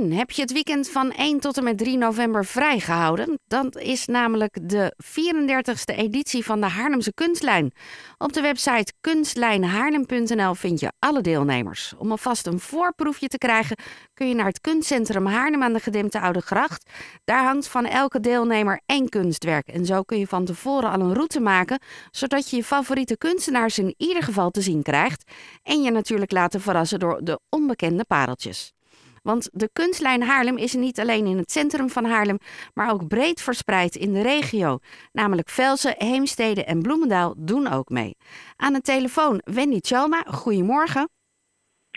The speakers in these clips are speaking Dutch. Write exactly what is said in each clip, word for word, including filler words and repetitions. En heb je het weekend van één tot en met drie november vrijgehouden? Dat is namelijk de vierendertigste editie van de Haarlemse Kunstlijn. Op de website kunstlijnhaarlem punt n l vind je alle deelnemers. Om alvast een voorproefje te krijgen kun je naar het Kunstcentrum Haarlem aan de Gedempte Oude Gracht. Daar hangt van elke deelnemer één kunstwerk. En zo kun je van tevoren al een route maken, zodat je je favoriete kunstenaars in ieder geval te zien krijgt. En je natuurlijk laten verrassen door de onbekende pareltjes. Want de Kunstlijn Haarlem is niet alleen in het centrum van Haarlem, maar ook breed verspreid in de regio. Namelijk Velsen, Heemstede en Bloemendaal doen ook mee. Aan de telefoon Wendy Tjalma, goedemorgen.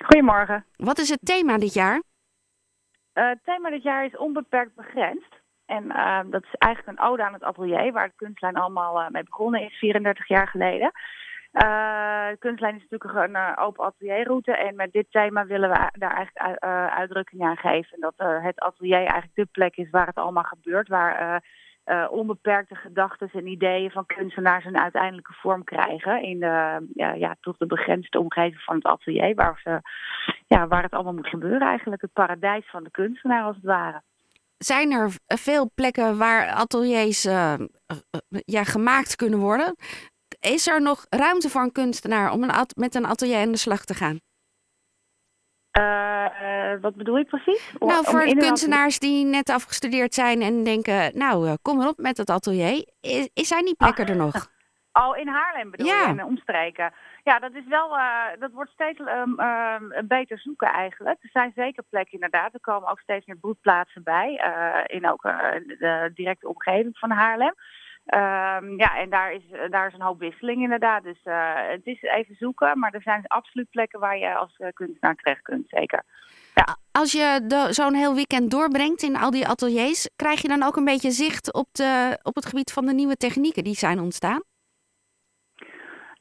Goedemorgen. Wat is het thema dit jaar? Uh, het thema dit jaar is onbeperkt begrensd. En uh, dat is eigenlijk een ode aan het atelier waar de Kunstlijn allemaal uh, mee begonnen is, vierendertig jaar geleden. Uh, de Kunstlijn is natuurlijk een uh, open atelierroute en met dit thema willen we daar eigenlijk uh, uitdrukking aan geven. Dat uh, het atelier eigenlijk de plek is waar het allemaal gebeurt, waar uh, uh, onbeperkte gedachten en ideeën van kunstenaars een uiteindelijke vorm krijgen in de, ja, ja, toch de begrensde omgeving van het atelier, waar, ze, ja, waar het allemaal moet gebeuren eigenlijk. Het paradijs van de kunstenaar als het ware. Zijn er veel plekken waar ateliers uh, ja, gemaakt kunnen worden? Is er nog ruimte voor een kunstenaar om een at- met een atelier aan de slag te gaan? Uh, wat bedoel je precies? O- nou, voor de kunstenaars atelier... die net afgestudeerd zijn en denken, nou, kom erop met het atelier. Is, is zijn die plekken ah. er nog? Oh, in Haarlem bedoel ja. je, in de omstreken. Ja, dat is wel, uh, dat wordt steeds um, um, beter zoeken eigenlijk. Er zijn zeker plekken inderdaad. Er komen ook steeds meer broedplaatsen bij. Uh, in ook uh, de directe omgeving van Haarlem. Um, ja, en daar is, daar is een hoop wisseling inderdaad. Dus uh, het is even zoeken, maar er zijn absoluut plekken waar je als uh, kunstenaar terecht kunt, zeker. Ja. Als je de, zo'n heel weekend doorbrengt in al die ateliers, krijg je dan ook een beetje zicht op, de, op het gebied van de nieuwe technieken die zijn ontstaan?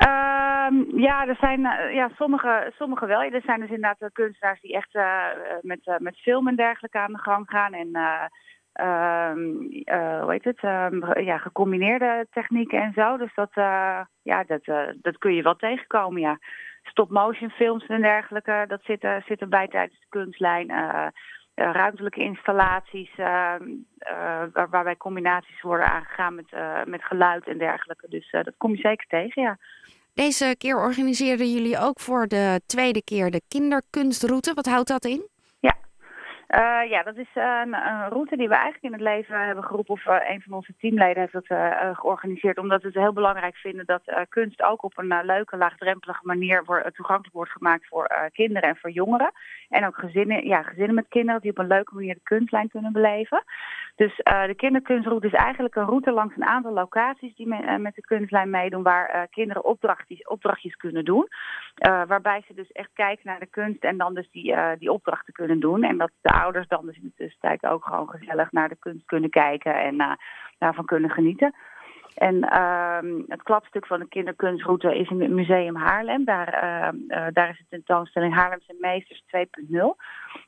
Um, ja, er zijn ja, sommige, sommige wel. Er zijn dus inderdaad kunstenaars die echt uh, met, uh, met film en dergelijke aan de gang gaan en... Uh, Uh, uh, hoe heet het? Uh, ja, gecombineerde technieken en zo. Dus dat, uh, ja, dat, uh, dat kun je wel tegenkomen, ja. Stop-motion films en dergelijke, dat zit, uh, zit erbij tijdens de Kunstlijn. Uh, uh, ruimtelijke installaties, uh, uh, waar, waarbij combinaties worden aangegaan met, uh, met geluid en dergelijke. Dus uh, dat kom je zeker tegen, ja. Deze keer organiseren jullie ook voor de tweede keer de kinderkunstroute. Wat houdt dat in? Uh, ja, dat is een, een route die we eigenlijk in het leven hebben geroepen. Of uh, een van onze teamleden heeft dat uh, georganiseerd. Omdat we het heel belangrijk vinden dat uh, kunst ook op een uh, leuke, laagdrempelige manier wordt, uh, toegankelijk wordt gemaakt voor uh, kinderen en voor jongeren. En ook gezinnen, ja, gezinnen met kinderen die op een leuke manier de kunstlijn kunnen beleven. Dus uh, de kinderkunstroute is eigenlijk een route langs een aantal locaties die me, uh, met de kunstlijn meedoen. Waar uh, kinderen opdrachtjes, opdrachtjes kunnen doen. Uh, waarbij ze dus echt kijken naar de kunst en dan dus die, uh, die opdrachten kunnen doen. En dat de ouders dan dus in de tussentijd ook gewoon gezellig naar de kunst kunnen kijken en uh, daarvan kunnen genieten. En uh, het klapstuk van de kinderkunstroute is in het Museum Haarlem. Daar, uh, uh, daar is de tentoonstelling Haarlemse Meesters twee punt nul.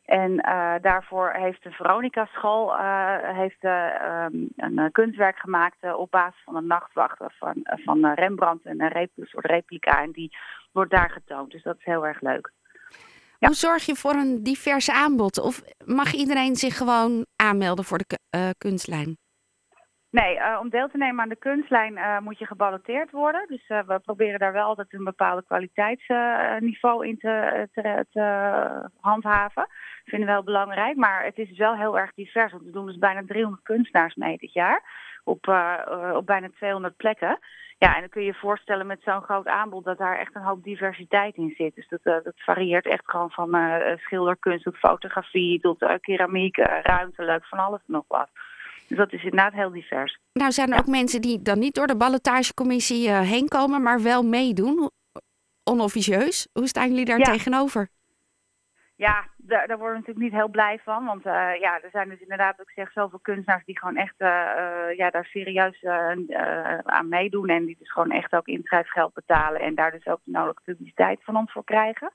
En uh, daarvoor heeft de Veronica School uh, heeft, uh, um, een kunstwerk gemaakt uh, op basis van een nachtwacht van, uh, van Rembrandt en een rep- soort replica. En die wordt daar getoond. Dus dat is heel erg leuk. Ja. Hoe zorg je voor een divers aanbod? Of mag iedereen zich gewoon aanmelden voor de uh, kunstlijn? Nee, uh, om deel te nemen aan de kunstlijn uh, moet je geballoteerd worden. Dus uh, we proberen daar wel altijd een bepaalde kwaliteitsniveau uh, in te, te, te handhaven. Dat vinden we heel belangrijk. Maar het is wel heel erg divers. Want we doen dus bijna driehonderd kunstenaars mee dit jaar. Op, uh, op bijna tweehonderd plekken. Ja, en dan kun je je voorstellen met zo'n groot aanbod dat daar echt een hoop diversiteit in zit. Dus dat, uh, dat varieert echt gewoon van uh, schilderkunst tot fotografie, tot uh, keramiek, uh, ruimtelijk, van alles en nog wat. Dus dat is inderdaad heel divers. Nou zijn er ja. ook mensen die dan niet door de ballotagecommissie uh, heen komen, maar wel meedoen, onofficieus. Hoe staan jullie daar ja. tegenover? Ja, daar, daar worden we natuurlijk niet heel blij van. Want uh, ja, er zijn dus inderdaad, ik zeg, zoveel kunstenaars die gewoon echt uh, uh, ja, daar serieus uh, uh, aan meedoen. En die dus gewoon echt ook inschrijfgeld betalen. En daar dus ook de nodige publiciteit van ons voor krijgen.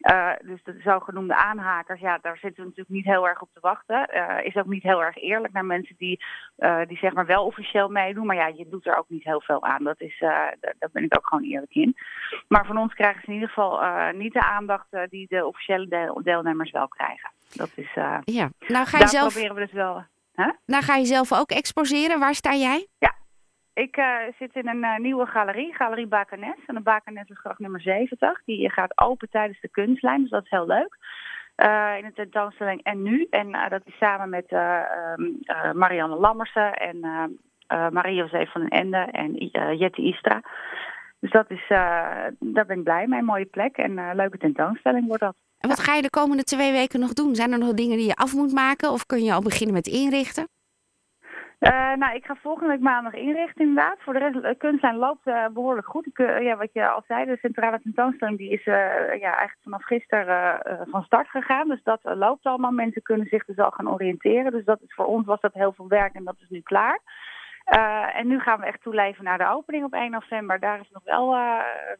Uh, dus de zogenoemde aanhakers, ja, daar zitten we natuurlijk niet heel erg op te wachten. Uh, is ook niet heel erg eerlijk naar mensen die, uh, die zeg maar wel officieel meedoen. Maar ja, je doet er ook niet heel veel aan. Dat is, uh, daar, daar ben ik ook gewoon eerlijk in. Maar van ons krijgen ze in ieder geval uh, niet de aandacht uh, die de officiële deel- deelnemers wel krijgen. Dat is, uh, ja. nou, ga je daar zelf... proberen we dus wel... Huh? Nou ga je zelf ook exposeren. Waar sta jij? Ja. Ik uh, zit in een uh, nieuwe galerie, Galerie Bakernes. En de Bakernes is gracht nummer zeventig. Die gaat open tijdens de kunstlijn, dus dat is heel leuk. Uh, in de tentoonstelling En Nu. En uh, dat is samen met uh, uh, Marianne Lammersen en uh, uh, Maria Jose van den Ende en uh, Jetty Istra. Dus dat is, uh, daar ben ik blij mee. Een mooie plek en uh, leuke tentoonstelling wordt dat. En wat ga je de komende twee weken nog doen? Zijn er nog dingen die je af moet maken of kun je al beginnen met inrichten? Uh, nou, ik ga volgende week maandag inrichten inderdaad. Voor de rest, de kunstlijn loopt uh, behoorlijk goed. Ik, uh, ja, wat je al zei, de centrale tentoonstelling die is uh, ja, eigenlijk vanaf gisteren uh, uh, van start gegaan. Dus dat uh, loopt allemaal. Mensen kunnen zich dus al gaan oriënteren. Dus dat is, voor ons was dat heel veel werk en dat is nu klaar. Uh, en nu gaan we echt toeleven naar de opening op één november. Daar is nog wel uh,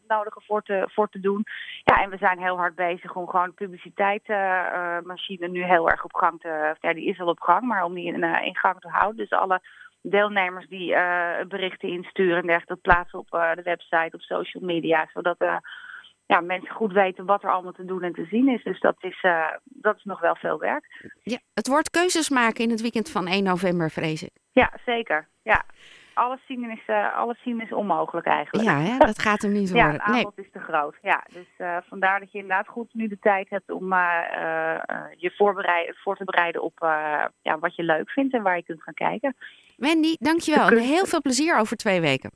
nodige voor te, voor te doen. Ja, en we zijn heel hard bezig om gewoon de publiciteitsmachine uh, nu heel erg op gang te... Ja, die is al op gang, maar om die in, uh, in gang te houden. Dus alle deelnemers die uh, berichten insturen en dergelijke, dat plaatsen op uh, de website, op social media. Zodat uh, ja, mensen goed weten wat er allemaal te doen en te zien is. Dus dat is, uh, dat is nog wel veel werk. Ja, het wordt keuzes maken in het weekend van één november, vrees ik. Ja, zeker. Ja, alles zien is, uh, alles zien is onmogelijk eigenlijk. Ja, hè? Dat gaat hem niet worden. Ja, het aanbod nee. is te groot. Ja, dus uh, vandaar dat je inderdaad goed nu de tijd hebt om uh, uh, je voorberei- voor te bereiden op uh, ja, wat je leuk vindt en waar je kunt gaan kijken. Wendy, dankjewel. En heel veel plezier over twee weken.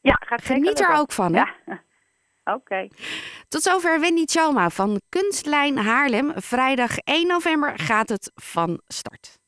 Ja, gaat zeker. Geniet er ook van, hè? Ja. Oké. Okay. Tot zover Wendy Tjalma van Kunstlijn Haarlem. Vrijdag één november gaat het van start.